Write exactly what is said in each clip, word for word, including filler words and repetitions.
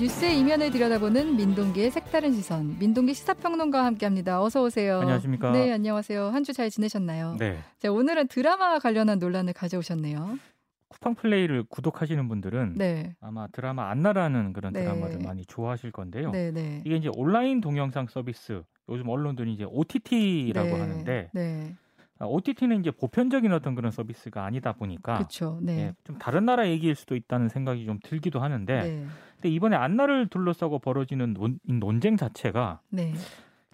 뉴스의 이면을 들여다보는 민동기의 색다른 시선. 민동기 시사평론가와 함께합니다. 어서 오세요. 안녕하십니까. 네, 안녕하세요. 한 주 잘 지내셨나요? 네. 자, 오늘은 드라마와 관련한 논란을 가져오셨네요. 쿠팡 플레이를 구독하시는 분들은 네. 아마 드라마 안나라는 그런 네. 드라마를 많이 좋아하실 건데요. 네, 네. 이게 이제 온라인 동영상 서비스, 요즘 언론들이 이제 오티티라고 네. 하는데 네. 오티티는 이제 보편적인 어떤 그런 서비스가 아니다 보니까 그쵸, 네. 예, 좀 다른 나라 얘기일 수도 있다는 생각이 좀 들기도 하는데 네. 근데 이번에 안나를 둘러싸고 벌어지는 논, 논쟁 자체가 네.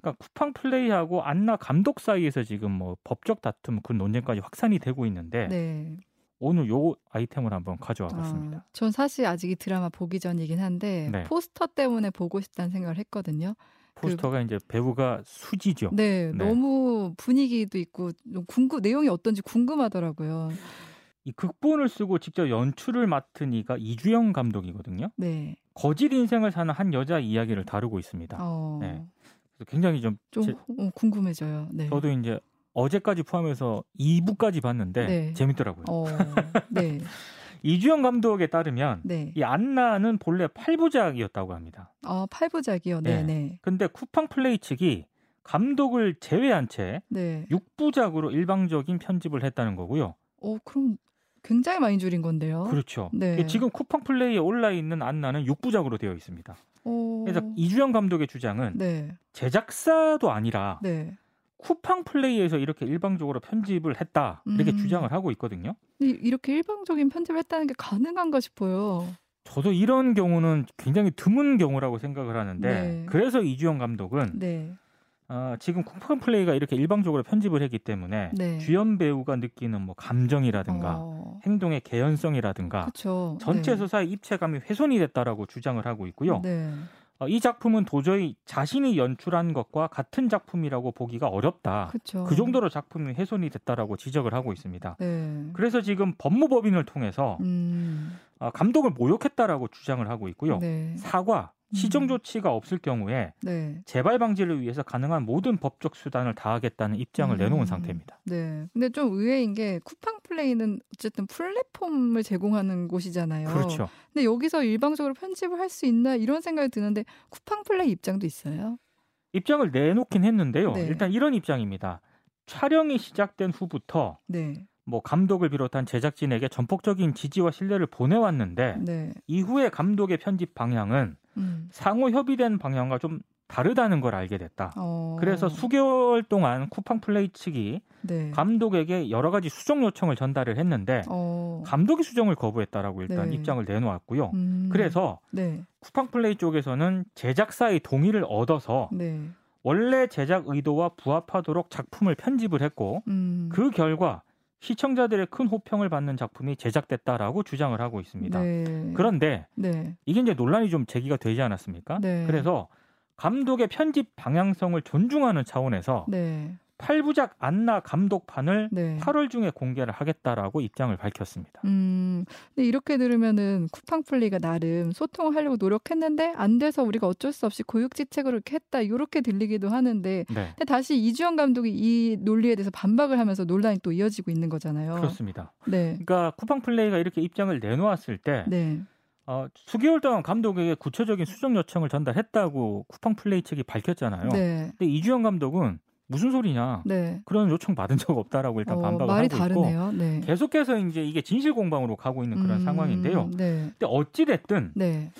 그러니까 쿠팡 플레이하고 안나 감독 사이에서 지금 뭐 법적 다툼 그 논쟁까지 확산이 되고 있는데 네. 오늘 요 아이템을 한번 가져와 봤습니다. 아, 전 사실 아직 이 드라마 보기 전이긴 한데 네. 포스터 때문에 보고 싶다는 생각을 했거든요. 포스터가 그, 이제 배우가 수지죠. 네, 네, 너무 분위기도 있고 궁금 내용이 어떤지 궁금하더라고요. 이 극본을 쓰고 직접 연출을 맡은 이가 이주영 감독이거든요. 네. 거질 인생을 사는 한 여자 이야기를 다루고 있습니다. 어... 네. 그래서 굉장히 좀, 좀 제, 어, 궁금해져요. 네. 저도 이제 어제까지 포함해서 이 부까지 봤는데 네. 재밌더라고요. 어... 네. 이주영 감독에 따르면 네. 이 안나는 본래 팔 부작이었다고 합니다. 아, 팔 부작이요? 네. 네. 근데 쿠팡 플레이 측이 감독을 제외한 채 네. 육 부작으로 일방적인 편집을 했다는 거고요. 어, 그럼 굉장히 많이 줄인 건데요. 그렇죠. 네. 지금 쿠팡 플레이에 올라 있는 안나는 육 부작으로 되어 있습니다. 어... 그래서 이주영 감독의 주장은 네. 제작사도 아니라 네. 쿠팡 플레이에서 이렇게 일방적으로 편집을 했다. 이렇게 음. 주장을 하고 있거든요. 이렇게 일방적인 편집을 했다는 게 가능한가 싶어요. 저도 이런 경우는 굉장히 드문 경우라고 생각을 하는데 네. 그래서 이주영 감독은 네. 어, 지금 쿠팡 플레이가 이렇게 일방적으로 편집을 했기 때문에 네. 주연 배우가 느끼는 뭐 감정이라든가 어... 행동의 개연성이라든가 그쵸. 전체 네. 서사의 입체감이 훼손이 됐다라고 주장을 하고 있고요. 네. 이 작품은 도저히 자신이 연출한 것과 같은 작품이라고 보기가 어렵다. 그쵸. 그 정도로 작품이 훼손이 됐다라고 지적을 하고 있습니다. 네. 그래서 지금 법무법인을 통해서 음. 감독을 모욕했다라고 주장을 하고 있고요. 네. 사과, 시정 조치가 없을 경우에 네. 재발 방지를 위해서 가능한 모든 법적 수단을 다하겠다는 입장을 음. 내놓은 상태입니다. 네. 근데 좀 의외인 게 쿠팡 플레이는 어쨌든 플랫폼을 제공하는 곳이잖아요. 그렇죠. 근데 여기서 일방적으로 편집을 할 수 있나 이런 생각이 드는데 쿠팡 플레이 입장도 있어요? 입장을 내놓긴 했는데요. 네. 일단 이런 입장입니다. 촬영이 시작된 후부터 네. 뭐 감독을 비롯한 제작진에게 전폭적인 지지와 신뢰를 보내왔는데 네. 이후에 감독의 편집 방향은 음. 상호 협의된 방향과 좀 다르다는 걸 알게 됐다. 어... 그래서 수개월 동안 쿠팡 플레이 측이 네. 감독에게 여러 가지 수정 요청을 전달을 했는데 어... 감독이 수정을 거부했다라고 일단 네. 입장을 내놓았고요. 음... 그래서 네. 쿠팡 플레이 쪽에서는 제작사의 동의를 얻어서 네. 원래 제작 의도와 부합하도록 작품을 편집을 했고 음... 그 결과 시청자들의 큰 호평을 받는 작품이 제작됐다라고 주장을 하고 있습니다. 네. 그런데 네. 이게 이제 논란이 좀 제기가 되지 않았습니까? 네. 그래서 감독의 편집 방향성을 존중하는 차원에서 네. 팔 부작 안나 감독판을 네. 팔월 중에 공개를 하겠다라고 입장을 밝혔습니다. 음, 근데 이렇게 들으면은 쿠팡 플레이가 나름 소통을 하려고 노력했는데 안 돼서 우리가 어쩔 수 없이 고육지책으로 이렇게 했다 이렇게 들리기도 하는데 네. 근데 다시 이주영 감독이 이 논리에 대해서 반박을 하면서 논란이 또 이어지고 있는 거잖아요. 그렇습니다. 네. 그러니까 쿠팡 플레이가 이렇게 입장을 내놓았을 때 네. 어, 수개월 동안 감독에게 구체적인 수정 요청을 전달했다고 쿠팡 플레이 측이 밝혔잖아요. 네. 근데 이주영 감독은 무슨 소리냐? 네. 그런 요청 받은 적 없다라고 일단 어, 반박을 말이 하고 다르네요. 있고 네. 계속해서 이제 이게 진실 공방으로 가고 있는 그런 음, 상황인데요. 네. 근데 어찌 됐든 네.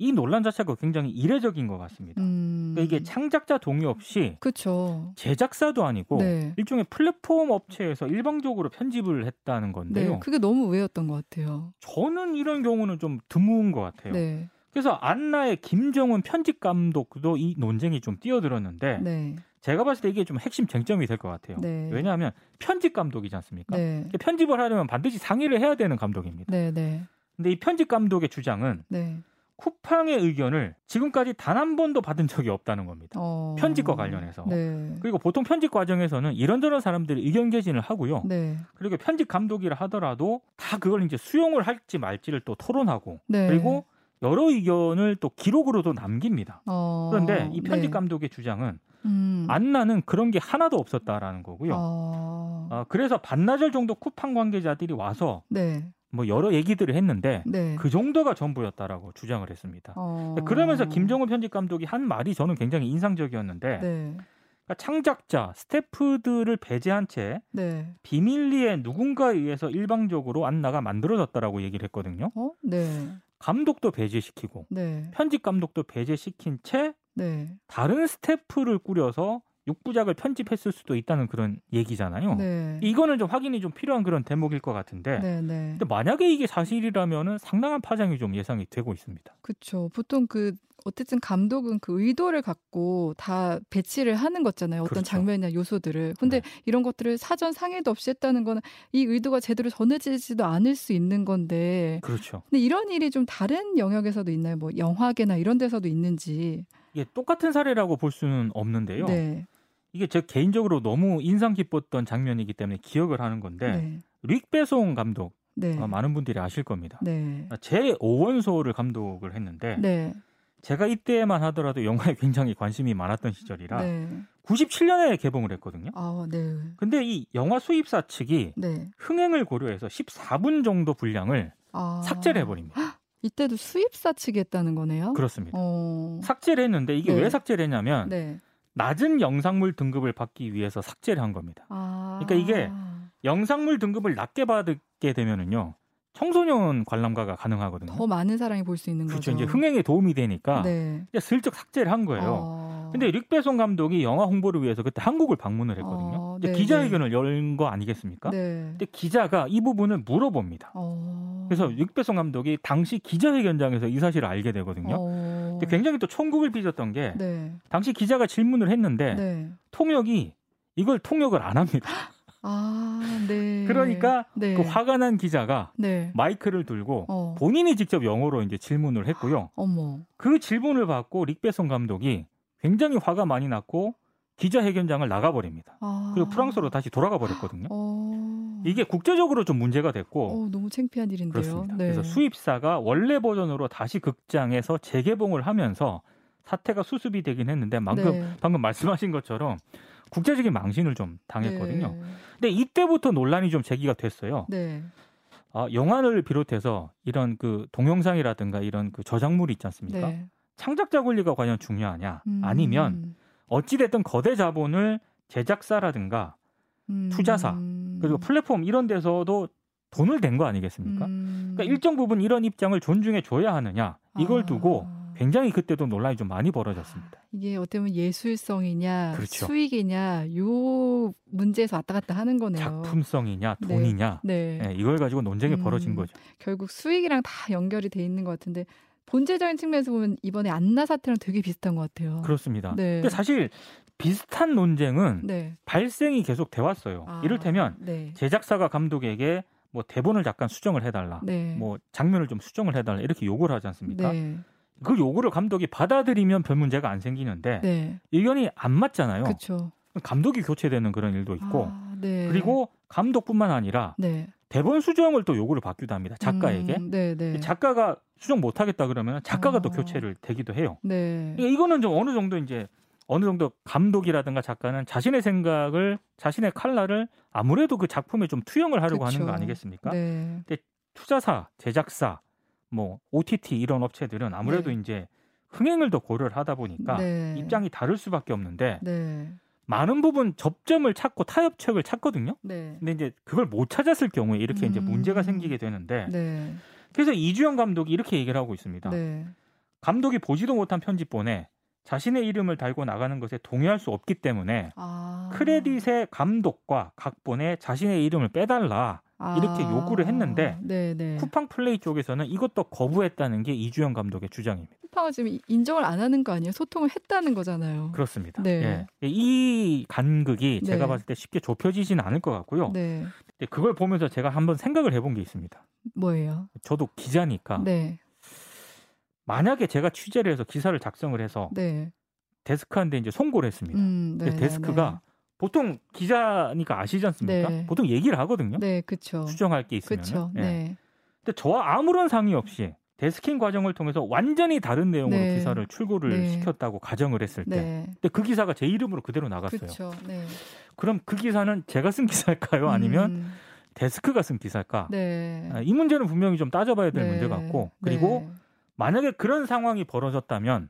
이 논란 자체가 굉장히 이례적인 것 같습니다. 음... 그러니까 이게 창작자 동의 없이 그쵸. 제작사도 아니고 네. 일종의 플랫폼 업체에서 일방적으로 편집을 했다는 건데요. 네, 그게 너무 의외였던 것 같아요. 저는 이런 경우는 좀 드문 것 같아요. 네. 그래서 안나의 김정은 편집 감독도 이 논쟁이 좀 뛰어들었는데 네. 제가 봤을 때 이게 좀 핵심 쟁점이 될 것 같아요. 네. 왜냐하면 편집 감독이지 않습니까? 네. 편집을 하려면 반드시 상의를 해야 되는 감독입니다. 그런데 네, 네. 이 편집 감독의 주장은 네. 쿠팡의 의견을 지금까지 단 한 번도 받은 적이 없다는 겁니다. 어... 편집과 관련해서. 네. 그리고 보통 편집 과정에서는 이런저런 사람들이 의견 개진을 하고요. 네. 그리고 편집 감독이라 하더라도 다 그걸 이제 수용을 할지 말지를 또 토론하고 네. 그리고 여러 의견을 또 기록으로도 남깁니다. 어... 그런데 이 편집 네. 감독의 주장은 음. 안나는 그런 게 하나도 없었다라는 거고요. 어... 어, 그래서 반나절 정도 쿠팡 관계자들이 와서 네. 뭐 여러 얘기들을 했는데 네. 그 정도가 전부였다라고 주장을 했습니다. 어... 그러면서 김정은 편집 감독이 한 말이 저는 굉장히 인상적이었는데 네. 그러니까 창작자, 스태프들을 배제한 채 네. 비밀리에 누군가에 의해서 일방적으로 안나가 만들어졌다라고 얘기를 했거든요. 어? 네. 감독도 배제시키고 네. 편집 감독도 배제시킨 채 네. 다른 스태프를 꾸려서 육부작을 편집했을 수도 있다는 그런 얘기잖아요. 네. 이거는 좀 확인이 좀 필요한 그런 대목일 것 같은데 네, 네. 근데 만약에 이게 사실이라면 상당한 파장이 좀 예상이 되고 있습니다. 그렇죠. 보통 그 어쨌든 감독은 그 의도를 갖고 다 배치를 하는 거잖아요. 어떤 그렇죠. 장면이나 요소들을. 근데 네. 이런 것들을 사전 상의도 없이 했다는 거는 이 의도가 제대로 전해지지도 않을 수 있는 건데. 그렇죠. 근데 이런 일이 좀 다른 영역에서도 있나요? 뭐 영화계나 이런 데서도 있는지. 이게 똑같은 사례라고 볼 수는 없는데요. 네. 이게 제 개인적으로 너무 인상 깊었던 장면이기 때문에 기억을 하는 건데 네. 뤽 베송 감독 네. 어, 많은 분들이 아실 겁니다. 네. 제 오원소를 감독을 했는데 네. 제가 이때만 하더라도 영화에 굉장히 관심이 많았던 시절이라 네. 구십칠 년에 개봉을 했거든요. 아, 네. 근데 이 영화 수입사 측이 네. 흥행을 고려해서 십사 분 정도 분량을 아. 삭제를 해버립니다. 헉! 이때도 수입사 측이 했다는 거네요? 그렇습니다. 어... 삭제를 했는데 이게 네. 왜 삭제를 했냐면 네. 낮은 영상물 등급을 받기 위해서 삭제를 한 겁니다. 아... 그러니까 이게 영상물 등급을 낮게 받게 되면은요. 청소년 관람가가 가능하거든요. 더 많은 사람이 볼 수 있는 그렇죠. 거죠. 그렇죠. 이제 흥행에 도움이 되니까 네. 슬쩍 삭제를 한 거예요. 그런데 아... 릭 베송 감독이 영화 홍보를 위해서 그때 한국을 방문을 했거든요. 아... 네. 기자회견을 연 거 아니겠습니까? 그런데 네. 기자가 이 부분을 물어봅니다. 아... 그래서 릭 베송 감독이 당시 기자회견장에서 이 사실을 알게 되거든요. 아... 근데 굉장히 또 총국을 빚었던 게 네. 당시 기자가 질문을 했는데 네. 통역이 이걸 통역을 안 합니다. 아, 네. 그러니까 네. 그 화가 난 기자가 네. 마이크를 들고 어. 본인이 직접 영어로 이제 질문을 했고요. 어머. 그 질문을 받고 릭 베송 감독이 굉장히 화가 많이 났고 기자회견장을 나가버립니다. 아. 그리고 프랑스로 다시 돌아가 버렸거든요. 어. 이게 국제적으로 좀 문제가 됐고 어, 너무 창피한 일인데요. 그렇습니다. 네. 그래서 수입사가 원래 버전으로 다시 극장에서 재개봉을 하면서 사태가 수습이 되긴 했는데 방금, 네. 방금 말씀하신 것처럼 국제적인 망신을 좀 당했거든요. 네. 근데 이때부터 논란이 좀 제기가 됐어요. 네. 아, 영화를 비롯해서 이런 그 동영상이라든가 이런 그 저작물이 있지 않습니까? 네. 창작자 권리가 과연 중요하냐? 음. 아니면 어찌됐든 거대 자본을 제작사라든가 음. 투자사 그리고 플랫폼 이런 데서도 돈을 댄 거 아니겠습니까? 음. 그러니까 일정 부분 이런 입장을 존중해 줘야 하느냐 이걸 아. 두고 굉장히 그때도 논란이 좀 많이 벌어졌습니다. 이게 어떻게 보면 예술성이냐 그렇죠. 수익이냐 요 문제에서 왔다 갔다 하는 거네요. 작품성이냐 돈이냐 네. 네. 네, 이걸 가지고 논쟁이 음, 벌어진 거죠. 결국 수익이랑 다 연결이 돼 있는 것 같은데 본질적인 측면에서 보면 이번에 안나 사태랑 되게 비슷한 것 같아요. 그렇습니다. 네. 근데 사실 비슷한 논쟁은 네. 발생이 계속 돼 왔어요. 아, 이를테면 네. 제작사가 감독에게 뭐 대본을 잠깐 수정을 해달라 네. 뭐 장면을 좀 수정을 해달라 이렇게 요구를 하지 않습니까? 네. 그 요구를 감독이 받아들이면 별 문제가 안 생기는데 네. 의견이 안 맞잖아요. 그쵸. 감독이 교체되는 그런 일도 있고 아, 네. 그리고 감독뿐만 아니라 네. 대본 수정을 또 요구를 받기도 합니다. 작가에게. 음, 네, 네. 작가가 수정 못하겠다 그러면 작가가 아. 또 교체를 되기도 해요. 네. 그러니까 이거는 좀 어느 정도 이제 어느 정도 감독이라든가 작가는 자신의 생각을 자신의 칼날을 아무래도 그 작품에 좀 투영을 하려고 그쵸. 하는 거 아니겠습니까? 네. 근데 투자사, 제작사 뭐 오티티 이런 업체들은 아무래도 네. 이제 흥행을 더 고려를 하다 보니까 네. 입장이 다를 수밖에 없는데 네. 많은 부분 접점을 찾고 타협책을 찾거든요. 네. 근데 이제 그걸 못 찾았을 경우에 이렇게 음. 이제 문제가 생기게 되는데 네. 그래서 이주영 감독이 이렇게 얘기를 하고 있습니다. 네. 감독이 보지도 못한 편집본에 자신의 이름을 달고 나가는 것에 동의할 수 없기 때문에 아. 크레딧에 감독과 각본에 자신의 이름을 빼달라. 이렇게 아, 요구를 했는데 네네. 쿠팡 플레이 쪽에서는 이것도 거부했다는 게 이주영 감독의 주장입니다. 쿠팡은 지금 인정을 안 하는 거 아니에요? 소통을 했다는 거잖아요. 그렇습니다. 네. 예. 이 간극이 네. 제가 봤을 때 쉽게 좁혀지지는 않을 것 같고요. 네. 그걸 보면서 제가 한번 생각을 해본 게 있습니다. 뭐예요? 저도 기자니까 네. 만약에 제가 취재를 해서 기사를 작성을 해서 네. 데스크한테 이제 송고를 했습니다. 음, 네, 데스크가 네. 보통 기자니까 아시지 않습니까? 네. 보통 얘기를 하거든요. 네, 그렇죠. 수정할 게 있으면. 네. 네. 근데 저와 아무런 상의 없이 데스킹 과정을 통해서 완전히 다른 내용으로 네. 기사를 출고를 네. 시켰다고 가정을 했을 때, 네. 근데 그 기사가 제 이름으로 그대로 나갔어요. 그렇죠. 네. 그럼 그 기사는 제가 쓴 기사일까요? 아니면 음. 데스크가 쓴 기사일까? 네. 이 문제는 분명히 좀 따져봐야 될 네. 문제 같고, 그리고 네. 만약에 그런 상황이 벌어졌다면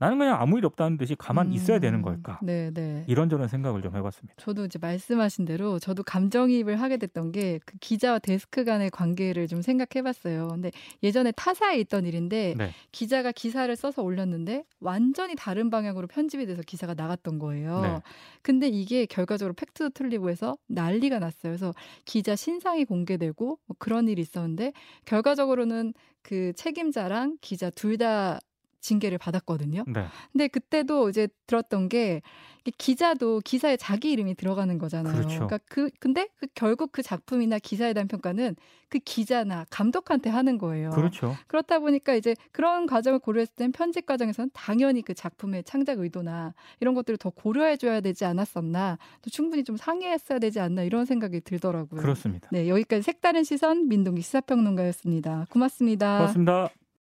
나는 그냥 아무 일 없다는 듯이 가만 있어야 음, 되는 걸까? 네, 네. 이런저런 생각을 좀 해봤습니다. 저도 이제 말씀하신 대로 저도 감정이입을 하게 됐던 게 그 기자와 데스크 간의 관계를 좀 생각해봤어요. 근데 예전에 타사에 있던 일인데 네. 기자가 기사를 써서 올렸는데 완전히 다른 방향으로 편집이 돼서 기사가 나갔던 거예요. 네. 근데 이게 결과적으로 팩트도 틀리고 해서 난리가 났어요. 그래서 기자 신상이 공개되고 뭐 그런 일이 있었는데 결과적으로는 그 책임자랑 기자 둘 다 징계를 받았거든요. 네. 근데 그때도 이제 들었던 게 기자도 기사에 자기 이름이 들어가는 거잖아요. 그렇죠. 그러니까 그 근데 그 결국 그 작품이나 기사에 대한 평가는 그 기자나 감독한테 하는 거예요. 그렇죠. 그렇다 보니까 이제 그런 과정을 고려했을 땐 편집 과정에서는 당연히 그 작품의 창작 의도나 이런 것들을 더 고려해줘야 되지 않았었나, 또 충분히 좀 상의했어야 되지 않나 이런 생각이 들더라고요. 그렇습니다. 네, 여기까지 색다른 시선 민동기 시사평론가였습니다. 고맙습니다. 고맙습니다.